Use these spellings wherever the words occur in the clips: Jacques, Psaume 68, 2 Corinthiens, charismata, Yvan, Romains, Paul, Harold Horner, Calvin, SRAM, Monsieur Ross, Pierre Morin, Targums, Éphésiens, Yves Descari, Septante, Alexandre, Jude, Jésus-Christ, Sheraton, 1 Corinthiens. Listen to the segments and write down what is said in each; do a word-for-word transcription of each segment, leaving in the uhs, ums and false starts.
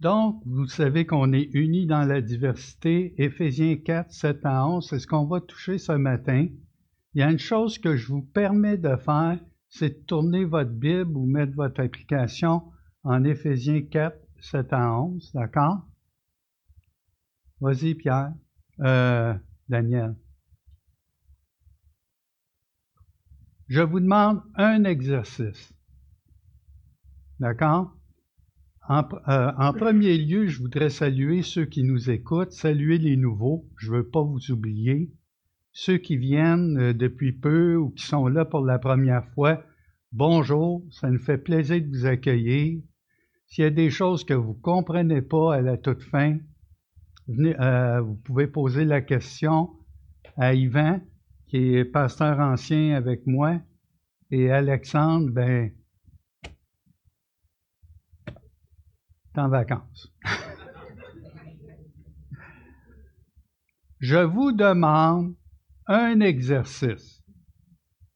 Donc, vous savez qu'on est unis dans la diversité, Éphésiens quatre, sept à onze, c'est ce qu'on va toucher ce matin. Il y a une chose que je vous permets de faire, c'est de tourner votre Bible ou mettre votre application en Éphésiens quatre, sept à onze, d'accord? Vas-y, Pierre. Euh, Daniel. Je vous demande un exercice. D'accord? En, euh, en premier lieu, je voudrais saluer ceux qui nous écoutent, saluer les nouveaux, je ne veux pas vous oublier. Ceux qui viennent depuis peu ou qui sont là pour la première fois, bonjour, ça nous fait plaisir de vous accueillir. S'il y a des choses que vous ne comprenez pas à la toute fin, venez, euh, vous pouvez poser la question à Yvan, qui est pasteur ancien avec moi, et Alexandre, ben, en vacances. Je vous demande un exercice.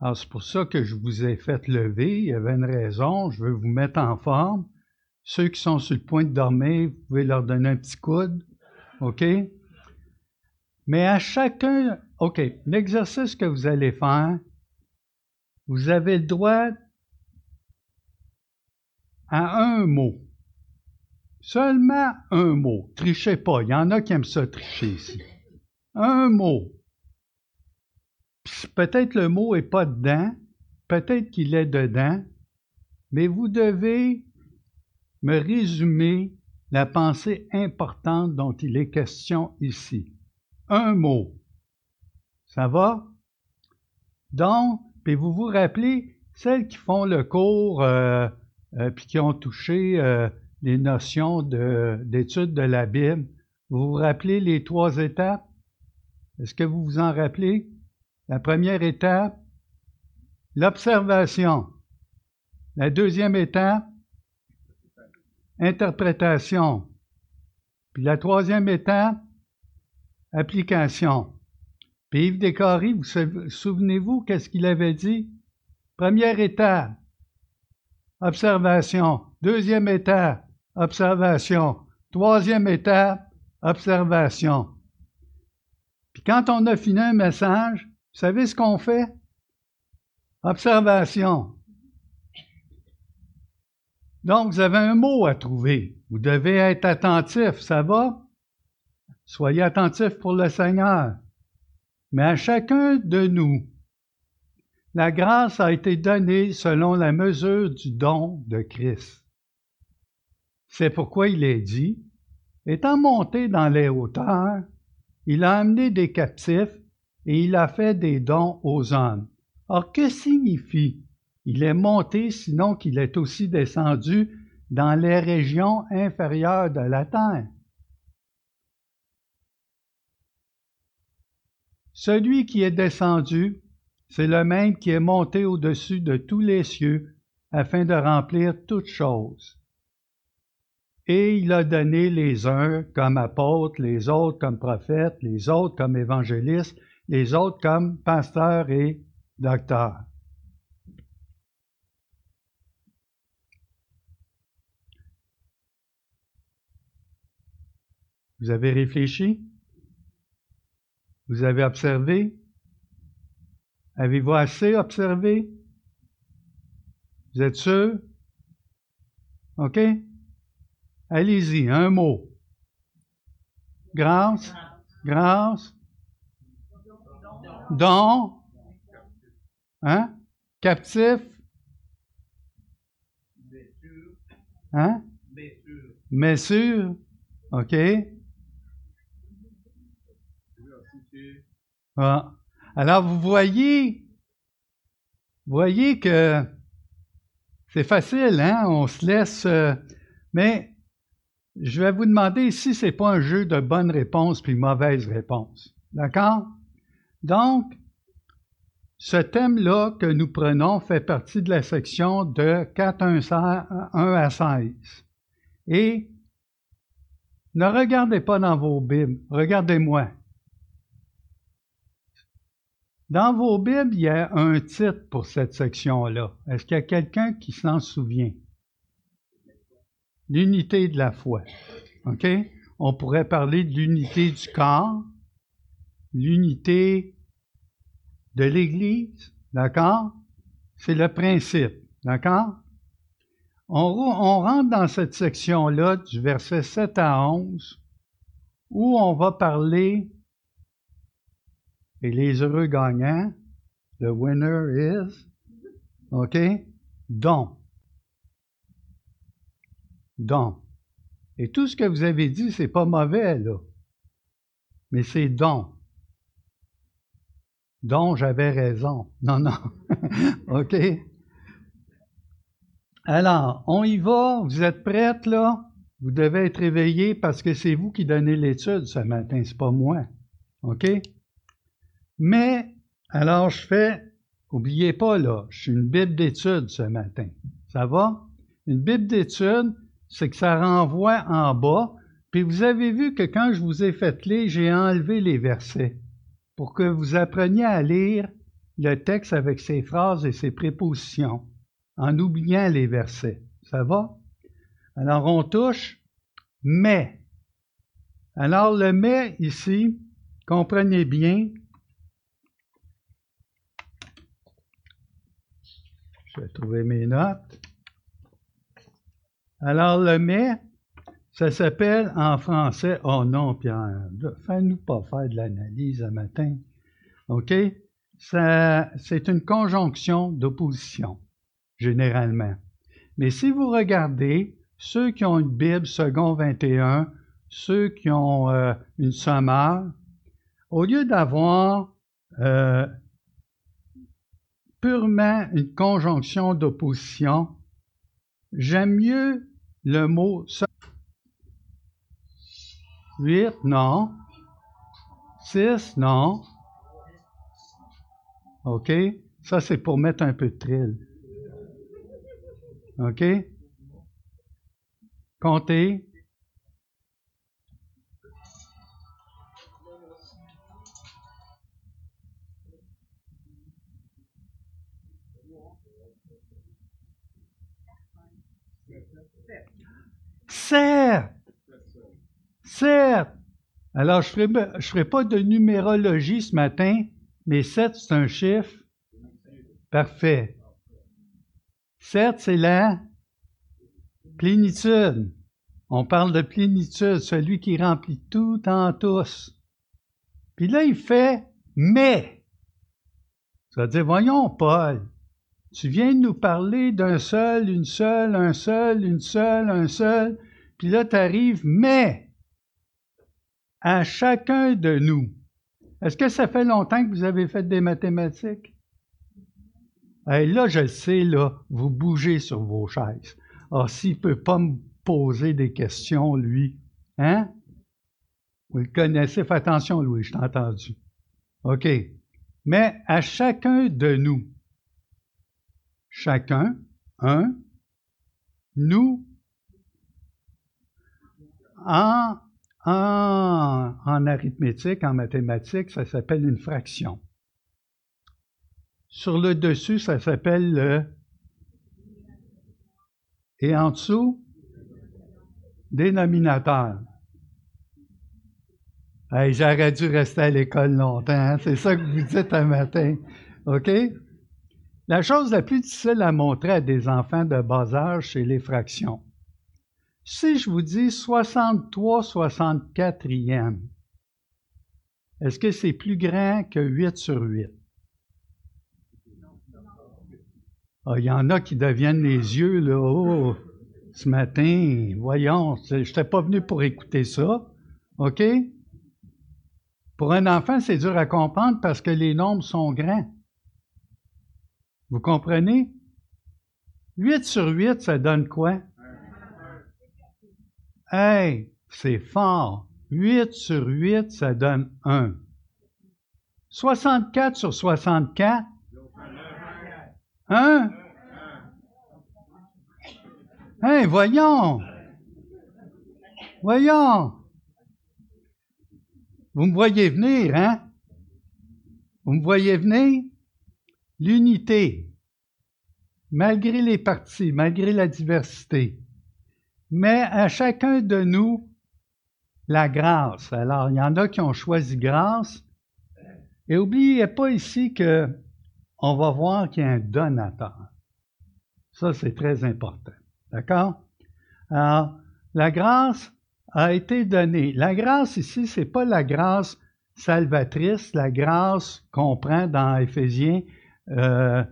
Alors, c'est pour ça que je vous ai fait lever. Il y avait une raison. Je veux vous mettre en forme. Ceux qui sont sur le point de dormir, vous pouvez leur donner un petit coude. OK? Mais à chacun... OK, l'exercice que vous allez faire, vous avez le droit à un mot. Seulement un mot. Trichez pas. Il y en a qui aiment ça tricher ici. Un mot. Puis peut-être le mot n'est pas dedans. Peut-être qu'il est dedans. Mais vous devez me résumer la pensée importante dont il est question ici. Un mot. Ça va? Donc, puis vous vous rappelez, celles qui font le cours euh, euh, puis qui ont touché... Euh, les notions de, d'étude de la Bible. Vous vous rappelez les trois étapes? Est-ce que vous vous en rappelez? La première étape, l'observation. La deuxième étape, interprétation. Puis la troisième étape, application. Puis Yves Descari, vous sou- souvenez-vous qu'est-ce qu'il avait dit? Première étape, observation. Deuxième étape, observation. Troisième étape, observation. Puis quand on a fini un message, vous savez ce qu'on fait? Observation. Donc, vous avez un mot à trouver. Vous devez être attentif, ça va? Soyez attentif pour le Seigneur. Mais à chacun de nous, la grâce a été donnée selon la mesure du don de Christ. C'est pourquoi il est dit, étant monté dans les hauteurs, il a amené des captifs et il a fait des dons aux hommes. Or, que signifie « il est monté » sinon qu'il est aussi descendu dans les régions inférieures de la terre? Celui qui est descendu, c'est le même qui est monté au-dessus de tous les cieux afin de remplir toutes choses. Et il a donné les uns comme apôtres, les autres comme prophètes, les autres comme évangélistes, les autres comme pasteurs et docteurs. Vous avez réfléchi? Vous avez observé? Avez-vous assez observé? Vous êtes sûr? OK? Allez-y, un mot. Grâce, grâce, don, hein? Captif, hein? Mais sûr, ok. Ah. Alors vous voyez, voyez que c'est facile, hein? On se laisse, euh, mais je vais vous demander si ce n'est pas un jeu de bonnes réponses puis mauvaises réponses. D'accord? Donc, ce thème-là que nous prenons fait partie de la section de quatre, un à seize. Et ne regardez pas dans vos Bibles, regardez-moi. Dans vos Bibles, il y a un titre pour cette section-là. Est-ce qu'il y a quelqu'un qui s'en souvient? l'unité de la foi. OK? On pourrait parler de l'unité du corps, l'unité de l'Église, d'accord? C'est le principe, d'accord? On, on rentre dans cette section-là du verset sept à onze où on va parler, et les heureux gagnants, the winner is, OK? Don. Don. Et tout ce que vous avez dit, c'est pas mauvais, là. Mais c'est don. Don, j'avais raison. Non, non. OK? Alors, on y va. Vous êtes prêtes, là? Vous devez être éveillés parce que c'est vous qui donnez l'étude ce matin, c'est pas moi. OK? Mais, alors, je fais... N'oubliez pas, là, je suis une Bible d'étude ce matin. Ça va? Une Bible d'étude, c'est que ça renvoie en bas. Puis vous avez vu que quand je vous ai fait lire, j'ai enlevé les versets pour que vous appreniez à lire le texte avec ses phrases et ses prépositions, en oubliant les versets. Ça va? Alors, on touche « mais ». Alors, le « mais » ici, comprenez bien. Je vais trouver mes notes. Alors, le « mais », ça s'appelle en français... Oh non, Pierre, fais-nous pas faire de l'analyse un matin. OK? Ça, c'est une conjonction d'opposition, généralement. Mais si vous regardez, ceux qui ont une Bible second vingt et un, ceux qui ont euh, une sommaire, au lieu d'avoir euh, purement une conjonction d'opposition, j'aime mieux le mot huit, non. six, non. OK? Ça, c'est pour mettre un peu de thrill. OK? Comptez. Certes. Certes. Alors, je ne ferai, je ferai pas de numérologie ce matin, mais sept, c'est un chiffre parfait. sept, c'est la plénitude. On parle de plénitude, celui qui remplit tout en tous. Puis là, il fait « mais ». Ça veut dire, voyons, Paul, tu viens de nous parler d'un seul, une seule, un seul, une seule, un seul, puis là, tu arrives « mais » à chacun de nous. Est-ce que ça fait longtemps que vous avez fait des mathématiques? Et là, je le sais, là, vous bougez sur vos chaises. Alors, s'il ne peut pas me poser des questions, lui, hein? Vous le connaissez, fais attention, Louis, je t'ai entendu. OK. Mais à chacun de nous, chacun, un, nous, en, en, en arithmétique, en mathématiques, ça s'appelle une fraction. Sur le dessus, ça s'appelle le... Et en dessous, dénominateur. Hey, j'aurais dû rester à l'école longtemps, hein? C'est ça que vous dites un matin. OK? La chose la plus difficile à montrer à des enfants de bas âge, c'est les fractions. Si je vous dis soixante-trois soixante-quatrième, est-ce que c'est plus grand que huit sur huit? Ah, il y en a qui deviennent les yeux, là, oh, ce matin, voyons, je n'étais pas venu pour écouter ça, OK? Pour un enfant, c'est dur à comprendre parce que les nombres sont grands. Vous comprenez? huit sur huit, ça donne quoi? Hey, c'est fort! huit sur huit, ça donne un. soixante-quatre sur soixante-quatre, hein? Hein, voyons! Voyons! Vous me voyez venir, hein? Vous me voyez venir? L'unité, malgré les parties, malgré la diversité. mais à chacun de nous la grâce. Alors, il y en a qui ont choisi grâce. Et n'oubliez pas ici qu'on va voir qu'il y a un donateur. Ça, c'est très important. D'accord? Alors, la grâce a été donnée. La grâce ici, ce n'est pas la grâce salvatrice, la grâce qu'on prend dans Éphésiens, euh,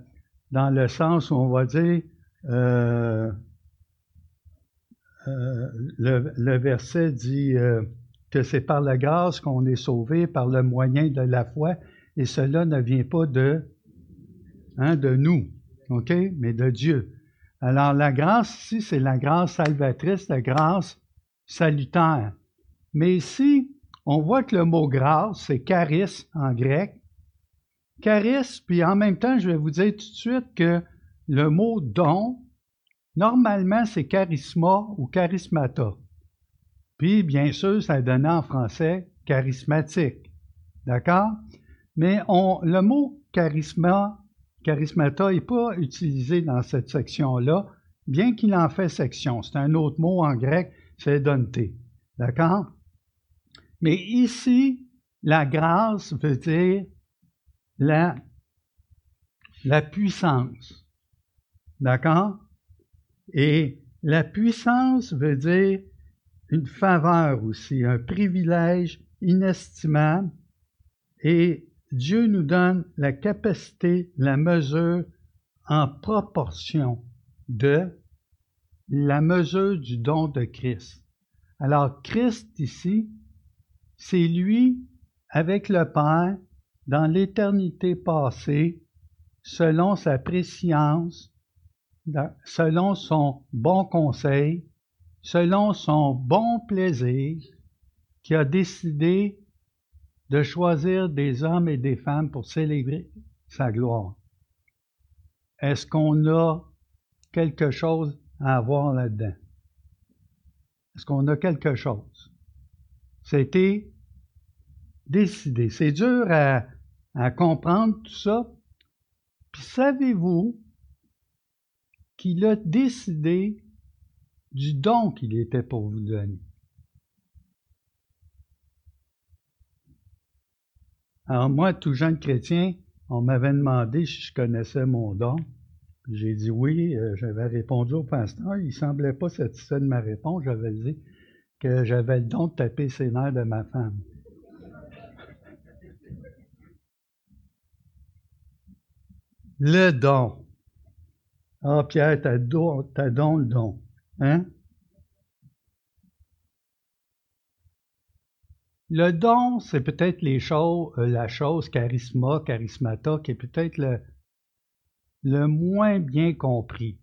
dans le sens où on va dire, euh, euh, le, le verset dit euh, que c'est par la grâce qu'on est sauvé, par le moyen de la foi, et cela ne vient pas de, hein, de nous, ok, mais de Dieu. Alors la grâce ici, c'est la grâce salvatrice, la grâce salutaire. Mais ici, on voit que le mot « grâce », c'est « charis » en grec. « Charis », puis en même temps, je vais vous dire tout de suite que le mot « don », normalement, c'est « charisma » ou « charismata ». Puis, bien sûr, ça donne en français « charismatique ». D'accord? Mais on, le mot « charisma », « charismata » n'est pas utilisé dans cette section-là, bien qu'il en fait section. C'est un autre mot en grec, c'est « donté ». D'accord? Mais ici, la grâce veut dire la, la puissance, d'accord? Et la puissance veut dire une faveur aussi, un privilège inestimable. Et Dieu nous donne la capacité, la mesure en proportion de la mesure du don de Christ. Alors, Christ ici, c'est lui, avec le Père, dans l'éternité passée, selon sa préscience, selon son bon conseil, selon son bon plaisir, qui a décidé de choisir des hommes et des femmes pour célébrer sa gloire. Est-ce qu'on a quelque chose à avoir là-dedans? Est-ce qu'on a quelque chose? C'était décidé. C'est dur à, à comprendre tout ça. Puis savez-vous qu'il a décidé du don qu'il était pour vous donner? Alors moi, tout jeune chrétien, on m'avait demandé si je connaissais mon don. Puis j'ai dit oui, euh, j'avais répondu au pasteur. Il ne semblait pas satisfait de ma réponse. J'avais dit que j'avais le don de taper ses nerfs de ma femme. Le don. Ah, Pierre, t'as don, t'as don le don. Hein? Le don, c'est peut-être les choses, la chose, charisma, charismata, qui est peut-être le, le moins bien compris.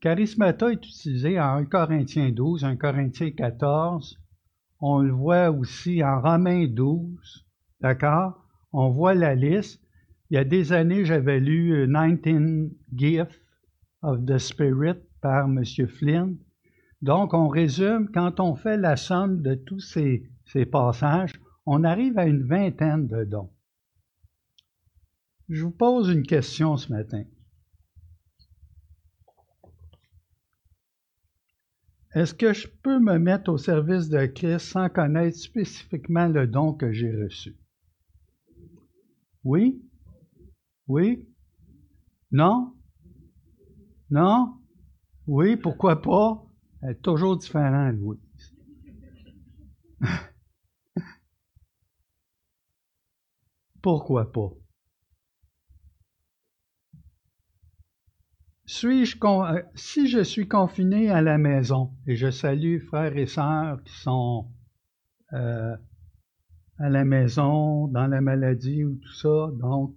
Charismata est utilisé en un Corinthiens douze, un Corinthiens quatorze. On le voit aussi en Romains douze. D'accord? On voit la liste. Il y a des années, j'avais lu dix-neuf Gifts of the Spirit par Monsieur Flynn. Donc, on résume, quand on fait la somme de tous ces, ces passages, on arrive à une vingtaine de dons. Je vous pose une question ce matin. Est-ce que je peux me mettre au service de Christ sans connaître spécifiquement le don que j'ai reçu? Oui? Oui? Non? Non? Oui, pourquoi pas? Elle est toujours différente, Louise. Pourquoi pas? Suis-je con... Si je suis confiné à la maison, et je salue frères et sœurs qui sont euh, à la maison, dans la maladie ou tout ça, donc,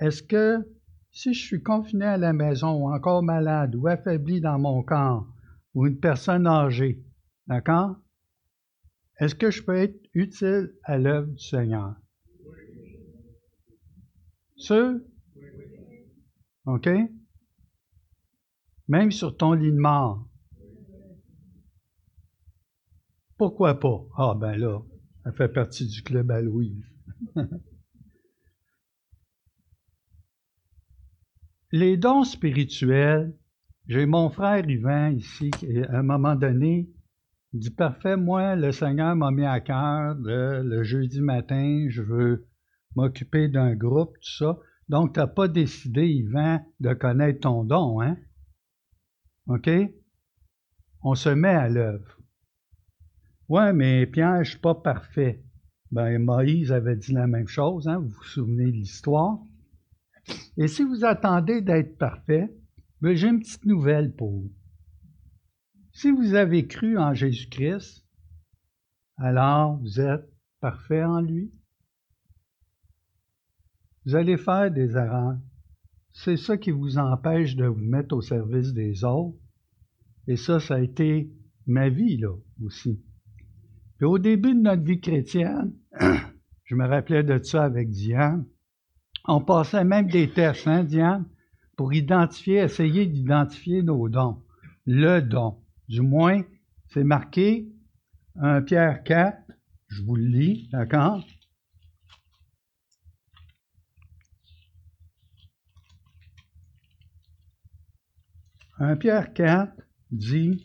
est-ce que si je suis confiné à la maison, ou encore malade, ou affaibli dans mon corps, ou une personne âgée, d'accord? Est-ce que je peux être utile à l'œuvre du Seigneur? Sûr? OK? Même sur ton lit de mort. Pourquoi pas? Ah, ben là, ça fait partie du club à Louis. Les dons spirituels J'ai mon frère Yvan ici, et à un moment donné, il dit « Parfait, moi, le Seigneur m'a mis à cœur, de, le jeudi matin, je veux m'occuper d'un groupe, tout ça. » Donc, tu n'as pas décidé, Yvan, de connaître ton don, hein? OK? On se met à l'œuvre. « Ouais, mais Pierre, je ne suis pas parfait. » Ben Moïse avait dit la même chose, hein? Vous vous souvenez de l'histoire. Et si vous attendez d'être parfait, ben j'ai une petite nouvelle pour vous. Si vous avez cru en Jésus-Christ, alors vous êtes parfait en lui. Vous allez faire des erreurs. C'est ça qui vous empêche de vous mettre au service des autres. Et ça, ça a été ma vie, là, aussi. Puis au début de notre vie chrétienne, je me rappelais de ça avec Diane, on passait même des tests, hein, Diane, pour identifier, essayer d'identifier nos dons. Le don. Du moins, c'est marqué Première Pierre quatre, je vous le lis, d'accord? Première Pierre quatre dit,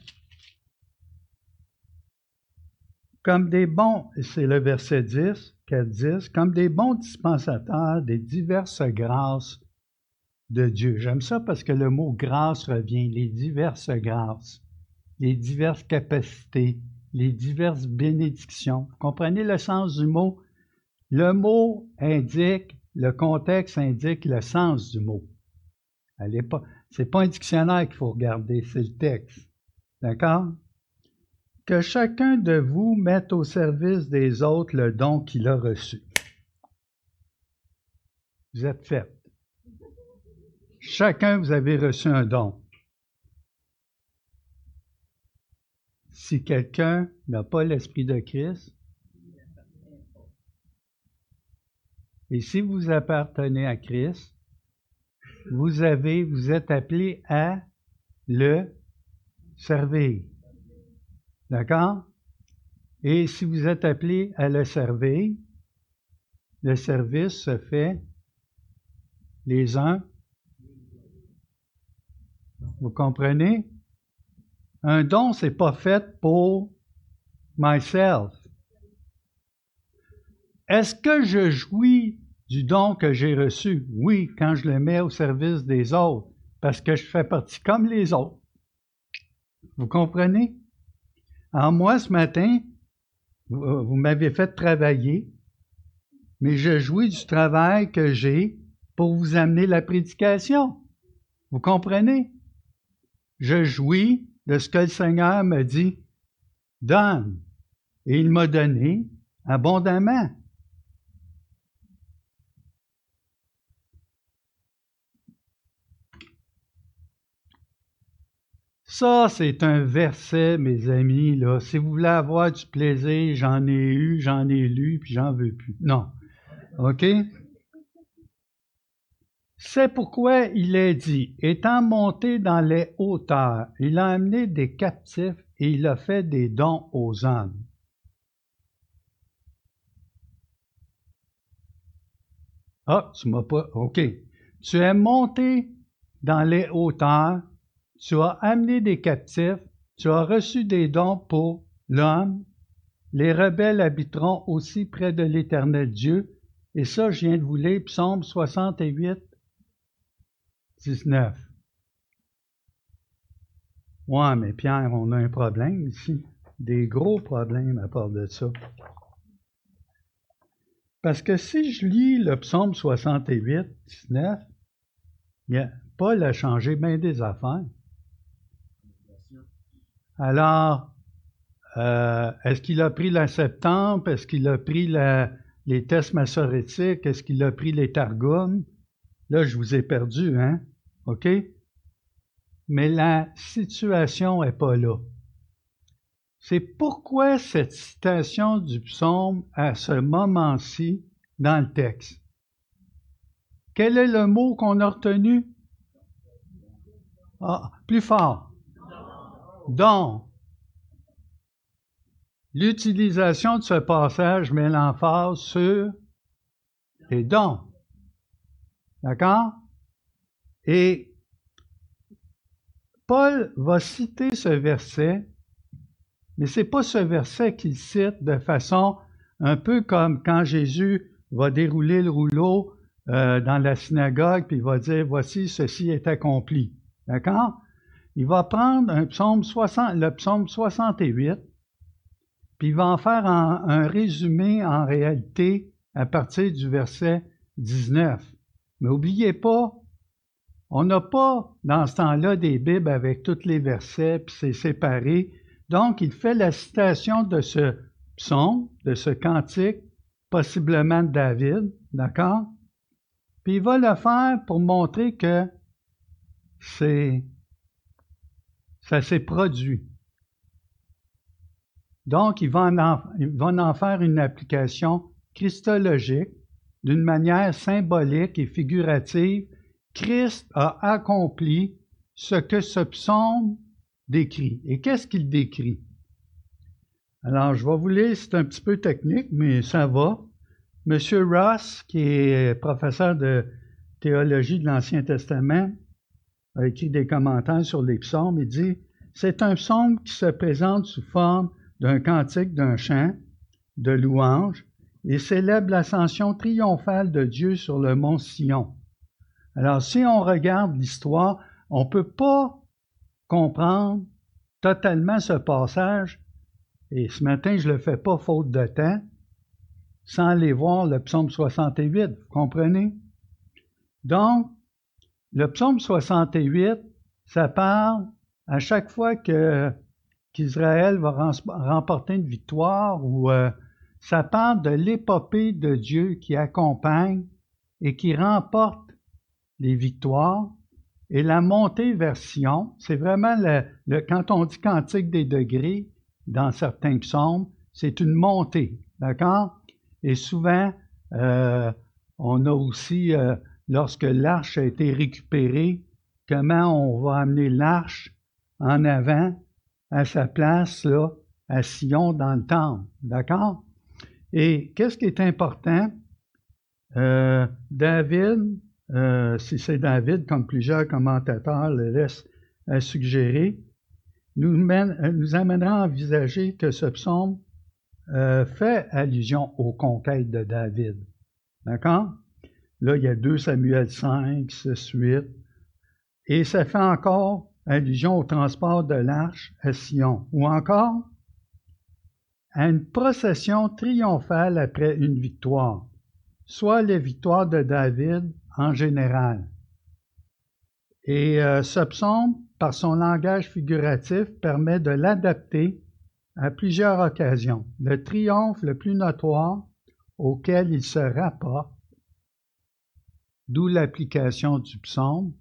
comme des bons, c'est le verset dix, quatre dix, comme des bons dispensateurs des diverses grâces de Dieu. J'aime ça parce que le mot grâce revient, les diverses grâces, les diverses capacités, les diverses bénédictions. Vous comprenez le sens du mot? Le mot indique, le contexte indique le sens du mot. Allez pas, c'est pas un dictionnaire qu'il faut regarder, c'est le texte. D'accord? Que chacun de vous mette au service des autres le don qu'il a reçu. Vous êtes faits. Chacun, vous avez reçu un don. Si quelqu'un n'a pas l'Esprit de Christ, et si vous appartenez à Christ, vous avez, vous êtes appelé à le servir. D'accord? Et si vous êtes appelé à le servir, le service se fait les uns. Vous comprenez? Un don, c'est pas fait pour myself. Est-ce que je jouis du don que j'ai reçu? Oui, quand je le mets au service des autres, parce que je fais partie comme les autres. Vous comprenez? Alors moi, ce matin, vous, vous m'avez fait travailler, mais je jouis du travail que j'ai pour vous amener la prédication. Vous comprenez? Je jouis de ce que le Seigneur me dit, donne, et il m'a donné abondamment. Ça, c'est un verset, mes amis, là. Si vous voulez avoir du plaisir, j'en ai eu, j'en ai lu, puis j'en veux plus. Non. OK? C'est pourquoi il est dit, étant monté dans les hauteurs, il a amené des captifs et il a fait des dons aux hommes. Ah, tu m'as pas... OK. Tu es monté dans les hauteurs, tu as amené des captifs, tu as reçu des dons pour l'homme. Les rebelles habiteront aussi près de l'Éternel Dieu. Et ça, je viens de vous lire, Psaume soixante-huit, dix-neuf. Ouais, mais Pierre, on a un problème ici. Des gros problèmes à part de ça. Parce que si je lis le psaume soixante-huit, dix-neuf, yeah, Paul a changé bien des affaires. Alors, euh, est-ce qu'il a pris la Septante? Est-ce qu'il a pris la, les tests massorétiques? Est-ce qu'il a pris les Targums? Là, je vous ai perdu, hein? OK? Mais la situation n'est pas là. C'est pourquoi cette citation du psaume à ce moment-ci dans le texte. Quel est le mot qu'on a retenu? Ah, plus fort. Don. L'utilisation de ce passage met l'emphase sur les dons. D'accord? Et Paul va citer ce verset, mais ce n'est pas ce verset qu'il cite de façon un peu comme quand Jésus va dérouler le rouleau euh, dans la synagogue, puis il va dire « Voici, ceci est accompli ». D'accord? Il va prendre un psaume soixante, le psaume soixante-huit, puis il va en faire un, un résumé en réalité à partir du verset dix-neuf. Mais n'oubliez pas, on n'a pas dans ce temps-là des Bibles avec tous les versets, puis c'est séparé. Donc, il fait la citation de ce psaume, de ce cantique, possiblement de David, d'accord? Puis il va le faire pour montrer que c'est, ça s'est produit. Donc, il va, en, il va en faire une application christologique, d'une manière symbolique et figurative. Christ a accompli ce que ce psaume décrit. Et qu'est-ce qu'il décrit? Alors, je vais vous lire, c'est un petit peu technique, mais ça va. Monsieur Ross, qui est professeur de théologie de l'Ancien Testament, a écrit des commentaires sur les psaumes. Il dit « C'est un psaume qui se présente sous forme d'un cantique, d'un chant, de louange, et célèbre l'ascension triomphale de Dieu sur le mont Sion. » Alors, si on regarde l'histoire, on ne peut pas comprendre totalement ce passage, et ce matin, je ne le fais pas faute de temps, sans aller voir le psaume soixante-huit, vous comprenez? Donc, le psaume soixante-huit, ça parle à chaque fois que, qu'Israël va remporter une victoire, ou euh, ça parle de l'épopée de Dieu qui accompagne et qui remporte les victoires, et la montée vers Sion. C'est vraiment, le, le, quand on dit cantique des degrés, dans certains psaumes, c'est une montée, d'accord? Et souvent, euh, on a aussi, euh, lorsque l'arche a été récupérée, comment on va amener l'arche en avant, à sa place, là, à Sion, dans le temple, d'accord? Et qu'est-ce qui est important? Euh, David... Euh, si c'est David, comme plusieurs commentateurs le laissent à suggérer, nous, mène, nous amènera à envisager que ce psaume euh, fait allusion aux conquêtes de David. D'accord? Là, il y a deux Samuel cinq, six, huit, et ça fait encore allusion au transport de l'arche à Sion, ou encore à une procession triomphale après une victoire, soit les victoires de David en général. Et euh, ce psaume, par son langage figuratif, permet de l'adapter à plusieurs occasions. Le triomphe le plus notoire auquel il se rapporte, d'où l'application du psaume,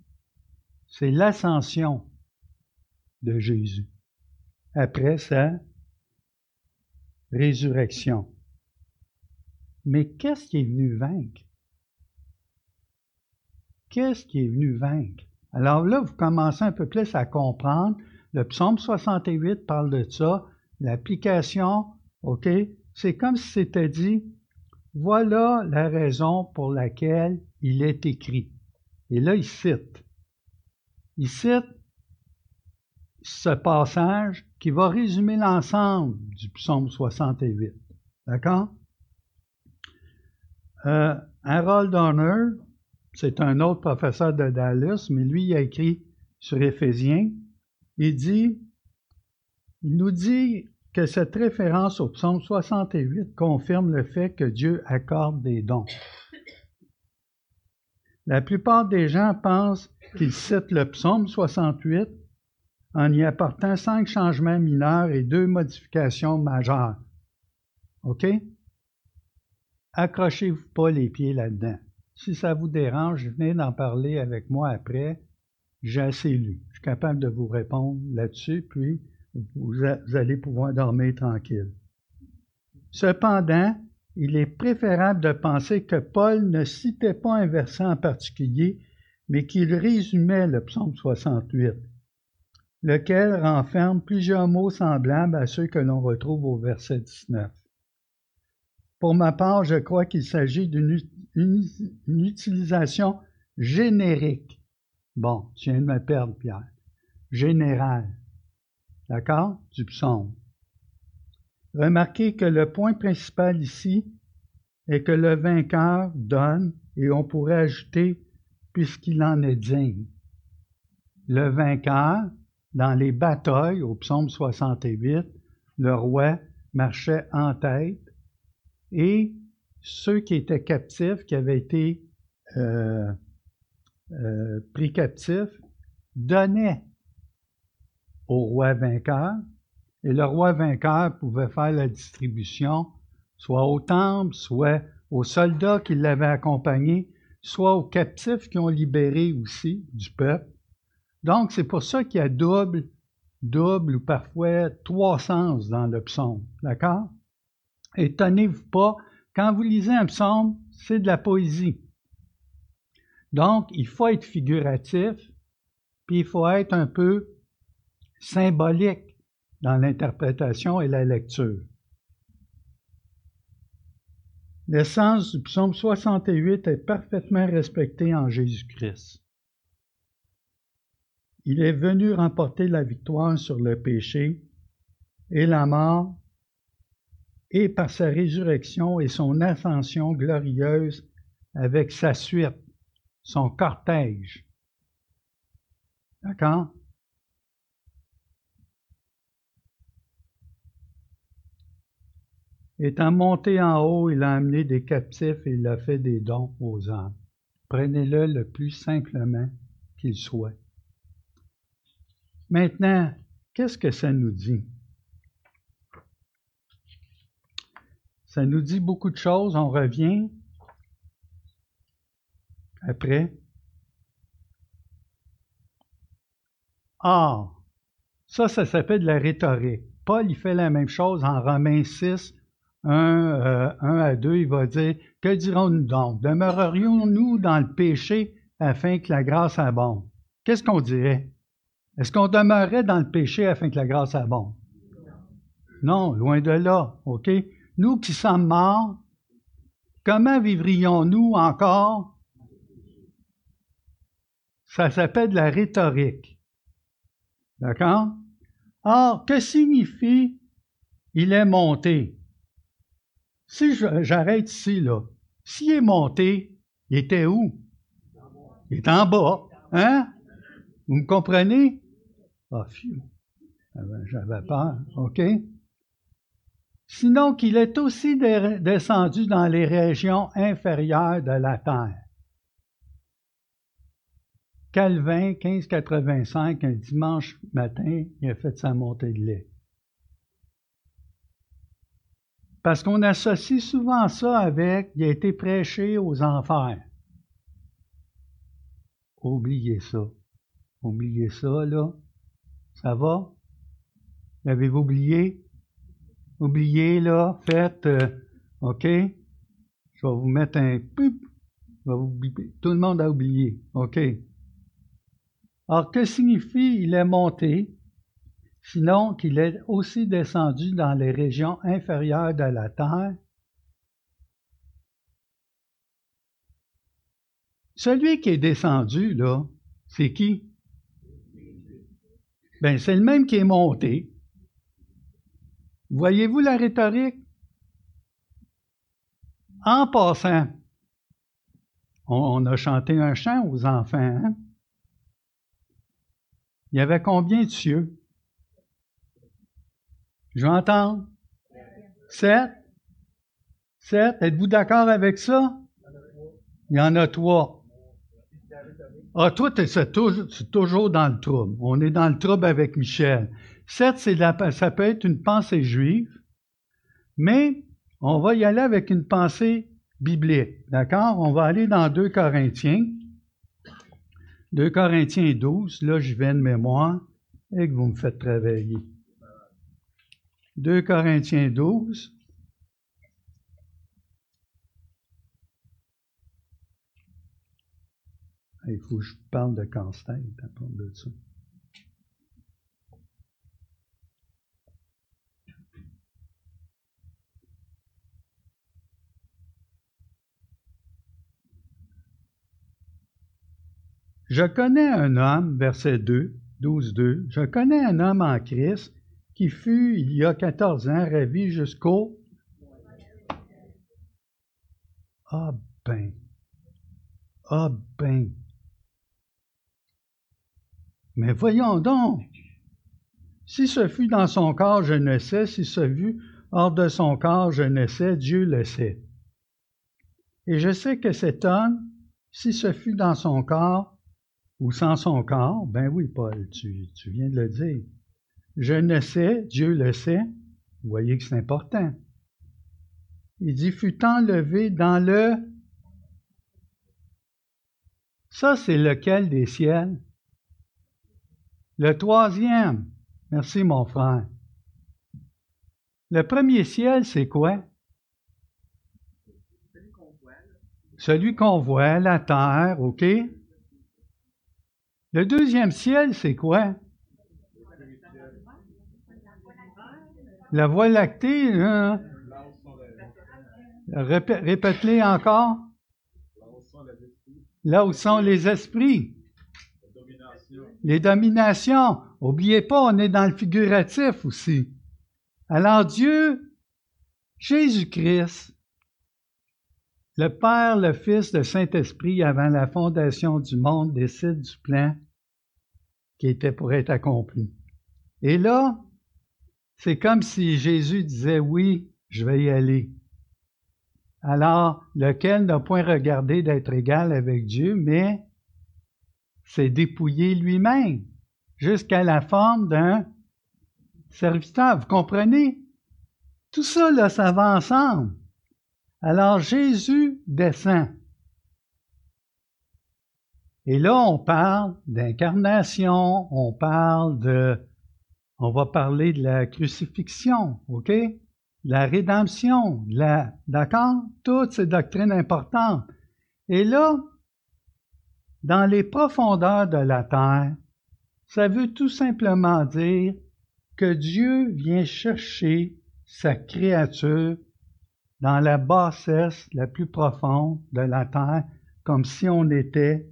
c'est l'ascension de Jésus après sa résurrection. Mais qu'est-ce qui est venu vaincre? Qu'est-ce qui est venu vaincre? Alors là, vous commencez un peu plus à comprendre. Le psaume soixante-huit parle de ça. L'application, OK? C'est comme si c'était dit, voilà la raison pour laquelle il est écrit. Et là, il cite. Il cite ce passage qui va résumer l'ensemble du psaume soixante-huit. D'accord? Euh, Harold Horner, c'est un autre professeur de Dallas, mais lui, il a écrit sur Éphésiens. Il dit, il nous dit que cette référence au psaume soixante-huit confirme le fait que Dieu accorde des dons. La plupart des gens pensent qu'ils citent le psaume soixante-huit en y apportant cinq changements mineurs et deux modifications majeures. OK? Accrochez-vous pas les pieds là-dedans. Si ça vous dérange, venez d'en parler avec moi après. J'ai assez lu. Je suis capable de vous répondre là-dessus, puis vous, a, vous allez pouvoir dormir tranquille. Cependant, il est préférable de penser que Paul ne citait pas un verset en particulier, mais qu'il résumait le psaume soixante-huit, lequel renferme plusieurs mots semblables à ceux que l'on retrouve au verset dix-neuf. Pour ma part, je crois qu'il s'agit d'une une, une utilisation générique. Bon, tu viens de me perdre, Pierre. général, d'accord, du psaume. Remarquez que le point principal ici est que le vainqueur donne, et on pourrait ajouter, puisqu'il en est digne. Le vainqueur, dans les batailles, au psaume soixante-huit, le roi marchait en tête, et ceux qui étaient captifs, qui avaient été euh, euh, pris captifs, donnaient au roi vainqueur, et le roi vainqueur pouvait faire la distribution, soit au temple, soit aux soldats qui l'avaient accompagné, soit aux captifs qui ont libéré aussi du peuple. Donc, c'est pour ça qu'il y a double, double ou parfois trois sens dans le psaume, d'accord? Étonnez-vous pas, quand vous lisez un psaume, c'est de la poésie. Donc, il faut être figuratif, puis il faut être un peu symbolique dans l'interprétation et la lecture. L'essence du psaume soixante-huit est parfaitement respectée en Jésus-Christ. Il est venu remporter la victoire sur le péché et la mort, et par sa résurrection et son ascension glorieuse avec sa suite, son cortège. D'accord? Étant monté en haut, il a amené des captifs et il a fait des dons aux hommes. Prenez-le le plus simplement qu'il soit. Maintenant, qu'est-ce que ça nous dit? Ça nous dit beaucoup de choses. On revient après. Or, ça, ça s'appelle de la rhétorique. Paul, il fait la même chose en Romains six, un à deux, il va dire « Que dirons-nous donc? Demeurerions-nous dans le péché afin que la grâce abonde? » Qu'est-ce qu'on dirait? Est-ce qu'on demeurait dans le péché afin que la grâce abonde? Non, loin de là, OK? Nous qui sommes morts, comment vivrions-nous encore? Ça s'appelle de la rhétorique. D'accord? Or, que signifie « il est monté » ? Si je, j'arrête ici, là, s'il est monté, il était où? Il est en bas. Hein? Vous me comprenez? Ah, fiu. J'avais peur. OK? Sinon qu'il est aussi dé- descendu dans les régions inférieures de la terre. Calvin, quinze quatre-vingt-cinq, un dimanche matin, il a fait sa montée de lait. Parce qu'on associe souvent ça avec « il a été prêché aux enfers ». Oubliez ça. Oubliez ça, là. Ça va? L'avez-vous oublié? Oubliez, là. Faites, euh, OK? Je vais vous mettre un pup. Tout le monde a oublié. OK. Alors, que signifie « il est monté » ? Sinon qu'il est aussi descendu dans les régions inférieures de la terre. Celui qui est descendu, là, c'est qui? Bien, c'est le même qui est monté. Voyez-vous la rhétorique? En passant, on, on a chanté un chant aux enfants. Hein? Il y avait combien de cieux? Je vais entendre. Sept. Sept. Êtes-vous d'accord avec ça? Il y en a trois. Ah, toi, tu es toujours dans le trouble. On est dans le trouble avec Michel. Sept, c'est la, ça peut être une pensée juive, mais on va y aller avec une pensée biblique. D'accord? On va aller dans deux Corinthiens. deux Corinthiens douze. Là, je vais de mémoire et que vous me faites travailler. deux Corinthiens douze. Il faut que je parle de Constance à propos de ça. Je connais un homme, verset deux, douze, deux. « Je connais un homme en Christ qui fut, il y a quatorze ans, ravi jusqu'au... » Ah ben! Ah ben! Mais voyons donc! Si ce fut dans son corps, je ne sais. Si ce fut hors de son corps, je ne sais. Dieu le sait. Et je sais que cet homme, si ce fut dans son corps ou sans son corps, ben oui, Paul, tu, tu viens de le dire. Je ne sais, Dieu le sait. Vous voyez que c'est important. Il dit, fut enlevé dans le... Ça, c'est lequel des ciels? Le troisième. Merci, mon frère. Le premier ciel, c'est quoi? Celui qu'on voit. Celui qu'on voit, la terre, OK? Le deuxième ciel, c'est quoi? La voie lactée, hein? Répé- Répète-les encore. Là où sont les esprits. Les dominations. N'oubliez pas, on est dans le figuratif aussi. Alors Dieu, Jésus-Christ, le Père, le Fils, le Saint-Esprit, avant la fondation du monde, décide du plan qui était pour être accompli. Et là, c'est comme si Jésus disait, oui, je vais y aller. Alors, lequel n'a point regardé d'être égal avec Dieu, mais s'est dépouillé lui-même, jusqu'à la forme d'un serviteur. Vous comprenez? Tout ça, là, ça va ensemble. Alors, Jésus descend. Et là, on parle d'incarnation, on parle de... On va parler de la crucifixion, OK? De la rédemption, de la... D'accord? Toutes ces doctrines importantes. Et là... Dans les profondeurs de la terre, ça veut tout simplement dire que Dieu vient chercher sa créature dans la bassesse la plus profonde de la terre, comme si on était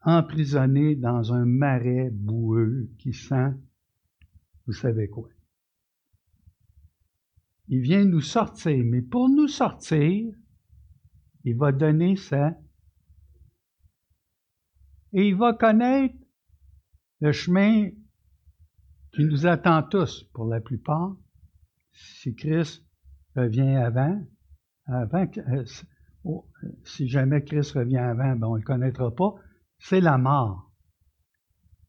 emprisonné dans un marais boueux qui sent, vous savez quoi. Il vient nous sortir, mais pour nous sortir, il va donner sa et il va connaître le chemin qui nous attend tous, pour la plupart, si Christ revient avant. avant oh, si jamais Christ revient avant, ben on ne le connaîtra pas. C'est la mort.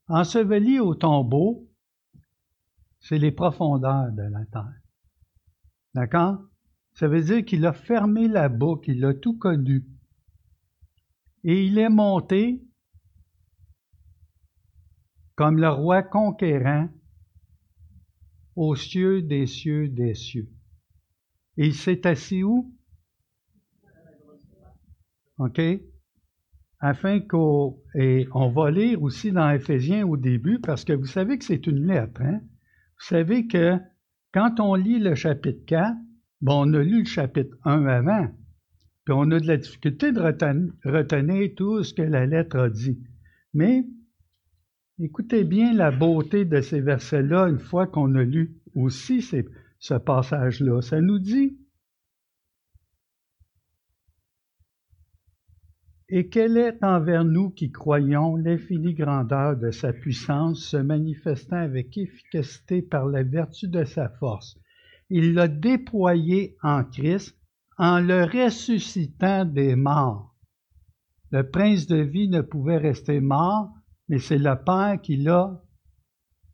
Enseveli au tombeau, c'est les profondeurs de la terre. D'accord? Ça veut dire qu'il a fermé la boucle, il a tout connu. Et il est monté comme le roi conquérant, aux cieux des cieux des cieux. Et il s'est assis où? OK? Afin qu'on... Et on va lire aussi dans Éphésiens au début, parce que vous savez que c'est une lettre, hein? Vous savez que quand on lit le chapitre quatre, bon, on a lu le chapitre un avant, puis on a de la difficulté de retenir, retenir tout ce que la lettre a dit. Mais... Écoutez bien la beauté de ces versets-là une fois qu'on a lu aussi ces, ce passage-là. Ça nous dit « Et quelle est envers nous qui croyons l'infinie grandeur de sa puissance se manifestant avec efficacité par la vertu de sa force. Il l'a déployée en Christ en le ressuscitant des morts. Le prince de vie ne pouvait rester mort, mais c'est le Père qui l'a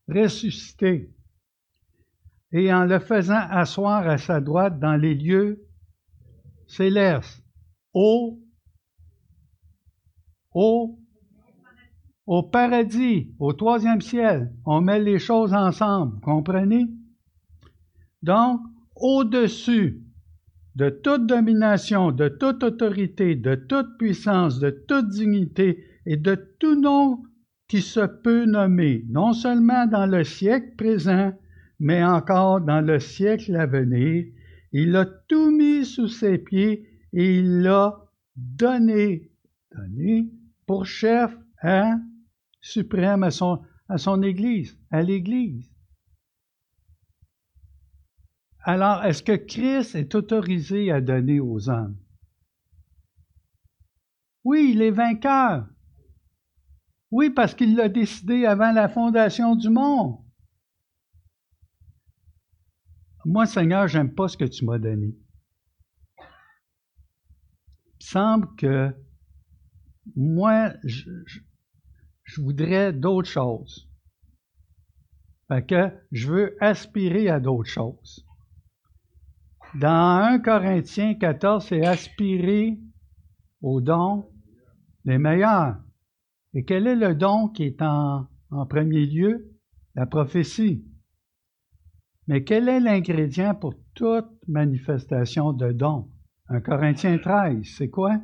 ressuscité. Et en le faisant asseoir à sa droite dans les lieux célestes, au, au, au paradis, au troisième ciel, on met les choses ensemble, comprenez? Donc, au-dessus de toute domination, de toute autorité, de toute puissance, de toute dignité et de tout nom qui se peut nommer, non seulement dans le siècle présent, mais encore dans le siècle à venir. Il a tout mis sous ses pieds et il l'a donné, donné pour chef à suprême à son, à son Église, à l'Église. Alors, est-ce que Christ est autorisé à donner aux hommes? Oui, il est vainqueur. Oui, parce qu'il l'a décidé avant la fondation du monde. Moi, Seigneur, j'aime pas ce que tu m'as donné. Il semble que moi, je, je, je voudrais d'autres choses. Fait que je veux aspirer à d'autres choses. Dans premier Corinthiens quatorze, c'est aspirer au don des meilleurs. Et quel est le don qui est en, en premier lieu? La prophétie. Mais quel est l'ingrédient pour toute manifestation de don? premier Corinthiens treize, c'est quoi?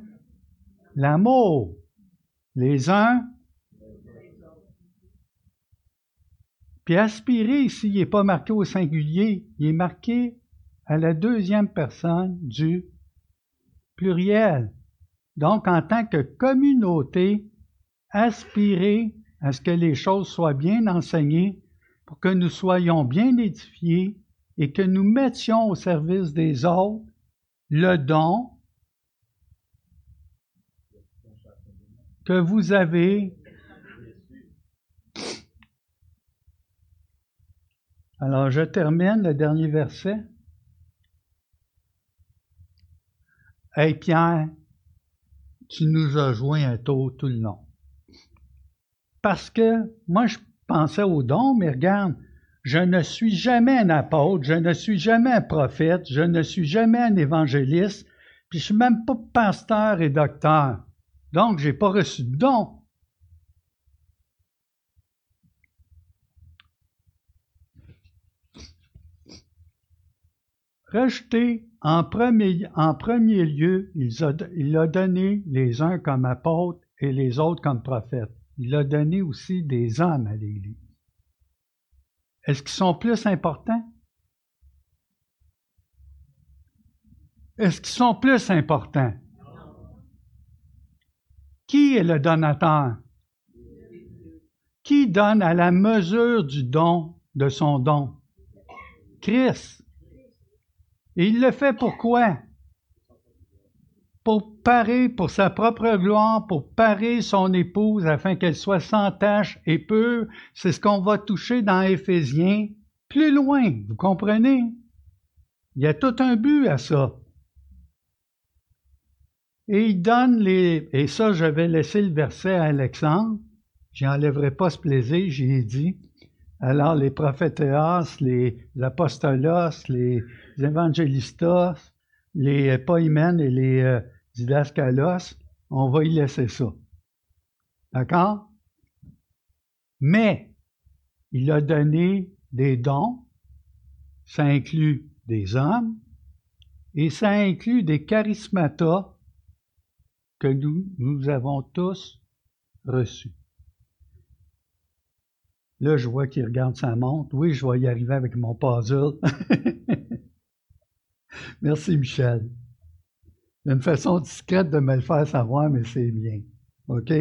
L'amour. Les uns. Puis aspirer, ici, il n'est pas marqué au singulier, il est marqué à la deuxième personne du pluriel. Donc, en tant que communauté, aspirer à ce que les choses soient bien enseignées, pour que nous soyons bien édifiés et que nous mettions au service des autres le don que vous avez. Alors, je termine le dernier verset. « Hey Pierre, tu nous as joint un taux tout le long. » Parce que, moi, je pensais au don, mais regarde, je ne suis jamais un apôtre, je ne suis jamais un prophète, je ne suis jamais un évangéliste, puis je ne suis même pas pasteur et docteur. Donc, je n'ai pas reçu de don. Rejeté en premier, en premier lieu, il a, il a donné les uns comme apôtres et les autres comme prophètes. Il a donné aussi des hommes à l'Église. Est-ce qu'ils sont plus importants? Est-ce qu'ils sont plus importants? Qui est le donateur? Qui donne à la mesure du don, de son don? Christ. Et il le fait pourquoi? Pour parer pour sa propre gloire, pour parer son épouse afin qu'elle soit sans tache et pure. C'est ce qu'on va toucher dans Éphésiens plus loin, vous comprenez? Il y a tout un but à ça. Et il donne les... Et ça, je vais laisser le verset à Alexandre. Je n'enlèverai pas ce plaisir, j'y ai dit. Alors, les prophétéas, les apostolos, les évangélistas, les poïmènes et les euh, didascalos, on va y laisser ça. D'accord? Mais, il a donné des dons, ça inclut des hommes, et ça inclut des charismatas que nous, nous avons tous reçus. Là, je vois qu'il regarde sa montre. Oui, je vais y arriver avec mon puzzle. Merci, Michel. Il y a une façon discrète de me le faire savoir, mais c'est bien. OK?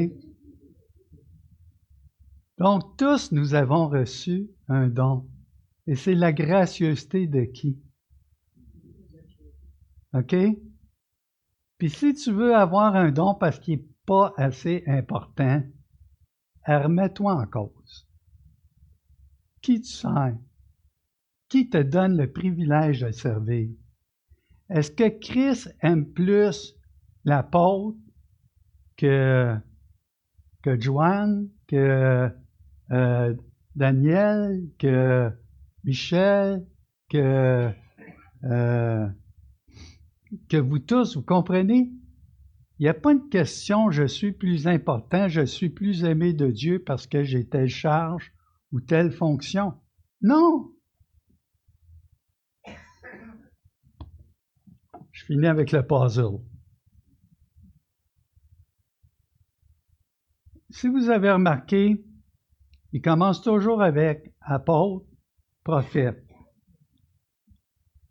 Donc, tous nous avons reçu un don. Et c'est la gracieuseté de qui? OK? Puis si tu veux avoir un don parce qu'il n'est pas assez important, remets-toi en cause. Qui tu sers? Qui te donne le privilège de servir? Est-ce que Christ aime plus l'apôtre que, que Joanne, que euh, Daniel, que Michel, que, euh, que vous tous, vous comprenez? Il n'y a pas une question, je suis plus important, je suis plus aimé de Dieu parce que j'ai telle charge ou telle fonction. Non! Je finis avec le puzzle. Si vous avez remarqué, il commence toujours avec apôtre, prophète.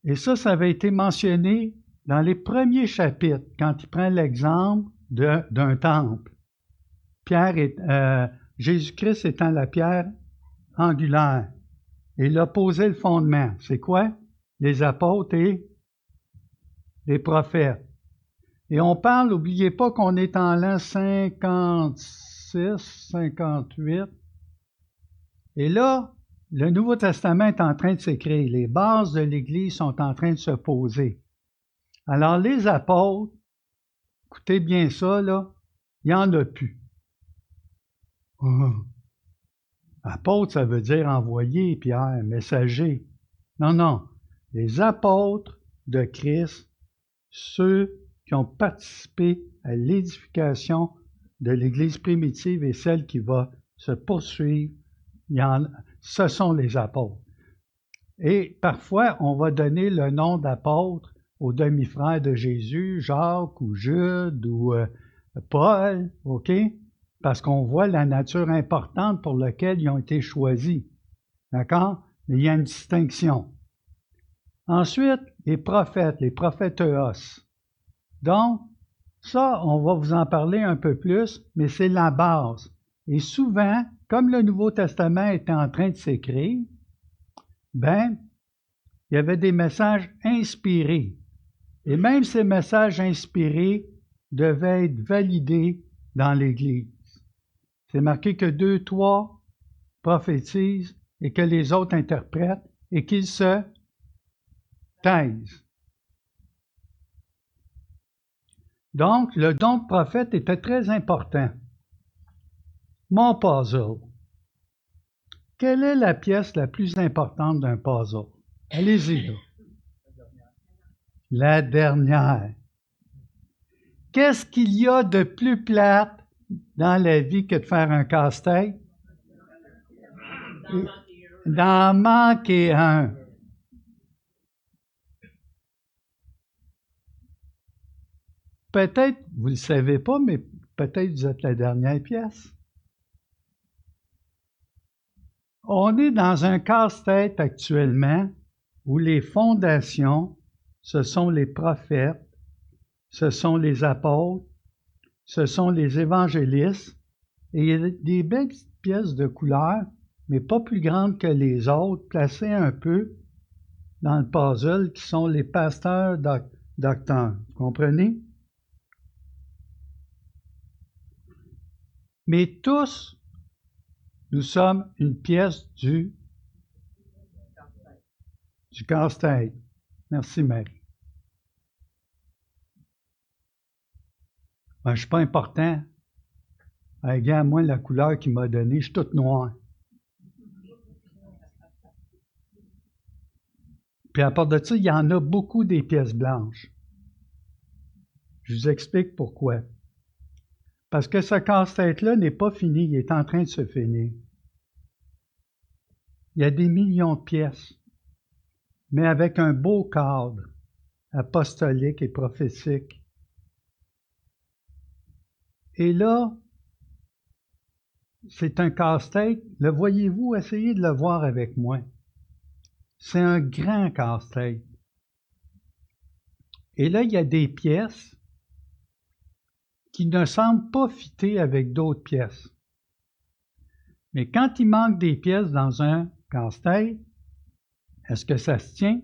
Et ça, ça avait été mentionné dans les premiers chapitres, quand il prend l'exemple de, d'un temple. Pierre est, euh, Jésus-Christ étant la pierre angulaire. Et il a posé le fondement. C'est quoi? Les apôtres et les prophètes. Et on parle, n'oubliez pas qu'on est en l'an cinquante-six, cinquante-huit. Et là, le Nouveau Testament est en train de s'écrire. Les bases de l'Église sont en train de se poser. Alors, les apôtres, écoutez bien ça, là, il n'y en a plus. Hum. Apôtre, ça veut dire envoyé, Pierre, messager. Non, non. Les apôtres de Christ, ceux qui ont participé à l'édification de l'Église primitive et celle qui va se poursuivre, il y en, ce sont les apôtres. Et parfois, on va donner le nom d'apôtre aux demi-frères de Jésus, Jacques ou Jude ou euh, Paul, OK? Parce qu'on voit la nature importante pour laquelle ils ont été choisis. D'accord? Mais il y a une distinction. Ensuite, les prophètes, les prophéteos. Donc, ça, on va vous en parler un peu plus, mais c'est la base. Et souvent, comme le Nouveau Testament était en train de s'écrire, ben, il y avait des messages inspirés. Et même ces messages inspirés devaient être validés dans l'Église. C'est marqué que deux, trois prophétisent et que les autres interprètent et qu'ils se taisent. Donc, le don de prophète était très important. Mon puzzle. Quelle est la pièce la plus importante d'un puzzle? Allez-y. La dernière. Qu'est-ce qu'il y a de plus plate dans la vie que de faire un casse-tête? D'en manquer un. Peut-être, vous ne le savez pas, mais peut-être vous êtes la dernière pièce. On est dans un casse-tête actuellement où les fondations, ce sont les prophètes, ce sont les apôtres, ce sont les évangélistes, et il y a des belles pièces de couleur, mais pas plus grandes que les autres, placées un peu dans le puzzle, qui sont les pasteurs doc- docteurs. Vous comprenez? Mais tous, nous sommes une pièce du, du casse-tête. Merci, Marie. Ben, je ne suis pas important. Regarde, moi, la couleur qu'il m'a donnée, je suis toute noire. Puis à part de ça, il y en a beaucoup des pièces blanches. Je vous explique pourquoi. Parce que ce casse-tête-là n'est pas fini, il est en train de se finir. Il y a des millions de pièces, mais avec un beau cadre apostolique et prophétique. Et là, c'est un casse-tête. Le voyez-vous? Essayez de le voir avec moi. C'est un grand casse-tête. Et là, il y a des pièces qui ne semblent pas fitter avec d'autres pièces. Mais quand il manque des pièces dans un casse-tête, est-ce que ça se tient?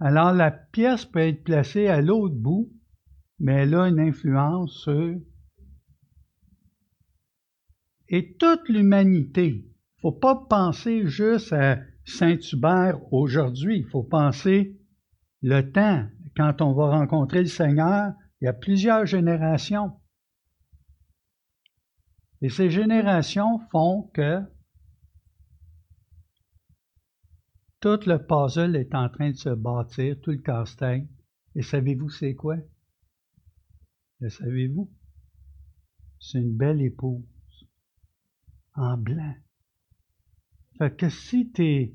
Alors, la pièce peut être placée à l'autre bout, mais elle a une influence sur... Et toute l'humanité, il ne faut pas penser juste à Saint-Hubert aujourd'hui, il faut penser le temps. Quand on va rencontrer le Seigneur, il y a plusieurs générations. Et ces générations font que tout le puzzle est en train de se bâtir, tout le casse-tête. Et savez-vous c'est quoi? Le savez-vous? C'est une belle épouse, en blanc. Fait que si t'es,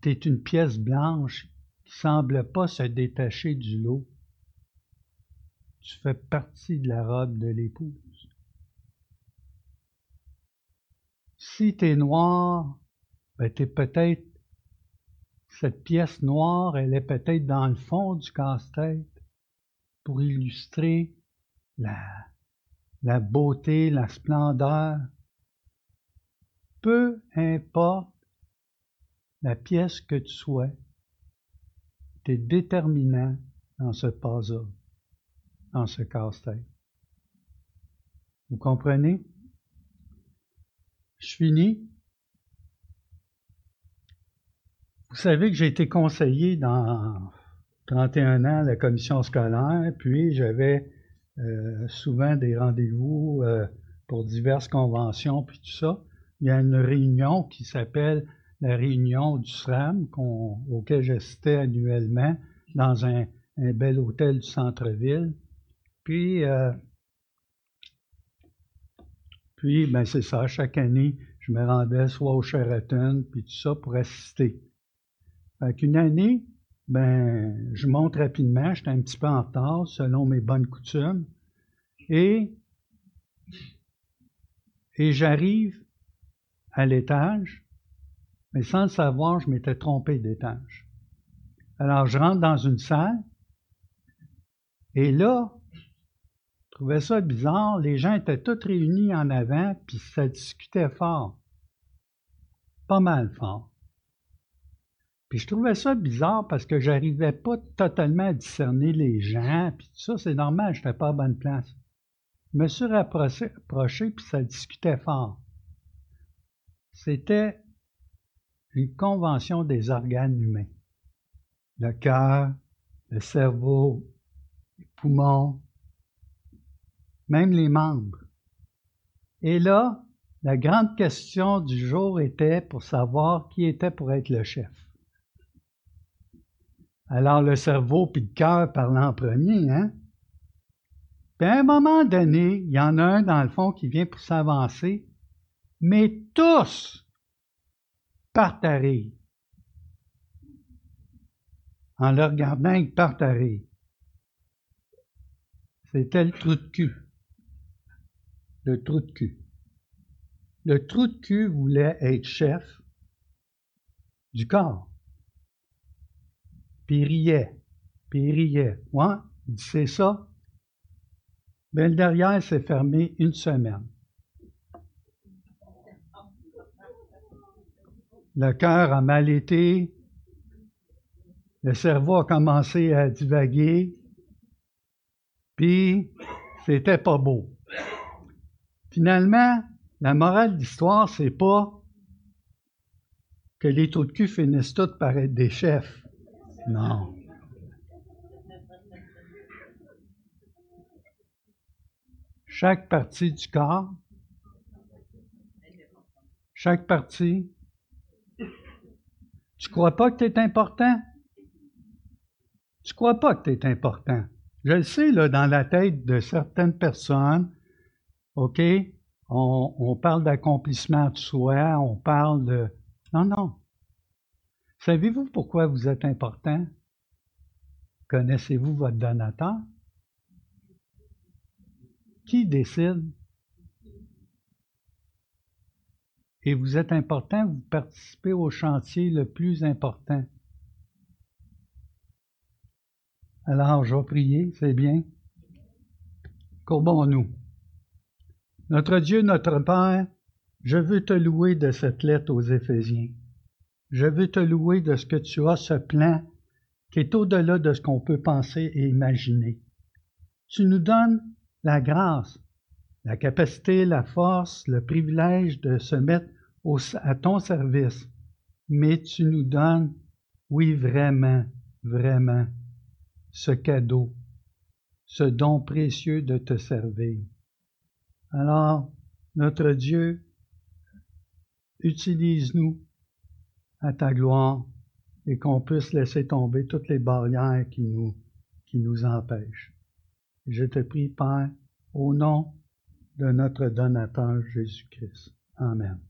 t'es une pièce blanche qui ne semble pas se détacher du lot, tu fais partie de la robe de l'épouse. Si t'es noir, ben t'es peut-être, cette pièce noire, elle est peut-être dans le fond du casse-tête, pour illustrer la, la beauté, la splendeur, peu importe la pièce que tu sois, tu es déterminant dans ce puzzle, dans ce casse-tête. Vous comprenez? Je finis. Vous savez que j'ai été conseiller dans trente et un ans à la commission scolaire, puis j'avais euh, souvent des rendez-vous euh, pour diverses conventions, puis tout ça. Il y a une réunion qui s'appelle la réunion du SRAM, qu'on, auquel j'assistais annuellement dans un, un bel hôtel du centre-ville. Puis, euh, puis ben c'est ça, chaque année, je me rendais soit au Sheraton, puis tout ça, pour assister. Fait qu'une année, ben, je monte rapidement, j'étais un petit peu en retard, selon mes bonnes coutumes, et, et j'arrive à l'étage, mais sans le savoir, je m'étais trompé d'étage. Alors, je rentre dans une salle, et là, je trouvais ça bizarre, les gens étaient tous réunis en avant, puis ça discutait fort, pas mal fort. Puis je trouvais ça bizarre parce que j'arrivais pas totalement à discerner les gens, puis tout ça, c'est normal, j'étais pas à bonne place. Je me suis rapproché, approché, puis ça discutait fort. C'était une convention des organes humains. Le cœur, le cerveau, les poumons, même les membres. Et là, la grande question du jour était pour savoir qui était pour être le chef. Alors, le cerveau puis le cœur parlent en premier, hein? Puis à un moment donné, il y en a un, dans le fond, qui vient pour s'avancer, mais tous partent à rire. En le regardant, ils partent à rire. C'était le trou de cul. Le trou de cul. Le trou de cul voulait être chef du corps. Puis il riait, puis il riait. Ouais, il dit, c'est ça. Ben, le derrière s'est fermé une semaine. Le cœur a mal été. Le cerveau a commencé à divaguer. Puis, c'était pas beau. Finalement, la morale de l'histoire, c'est pas que les trous de cul finissent tous par être des chefs. Non. Chaque partie du corps, chaque partie, tu crois pas que tu es important? Tu crois pas que tu es important? Je le sais, là, dans la tête de certaines personnes, OK, on, on parle d'accomplissement de soi, on parle de... Non, non. Savez-vous pourquoi vous êtes important? Connaissez-vous votre donateur? Qui décide? Et vous êtes important, vous participez au chantier le plus important. Alors, je vais prier, c'est bien. Courbons-nous. Notre Dieu, notre Père, je veux te louer de cette lettre aux Éphésiens. Je veux te louer de ce que tu as, ce plan qui est au-delà de ce qu'on peut penser et imaginer. Tu nous donnes la grâce, la capacité, la force, le privilège de se mettre au, à ton service, mais tu nous donnes, oui, vraiment, vraiment, ce cadeau, ce don précieux de te servir. Alors, notre Dieu, utilise-nous à ta gloire, et qu'on puisse laisser tomber toutes les barrières qui nous, qui nous empêchent. Je te prie, Père, au nom de notre donateur Jésus-Christ. Amen.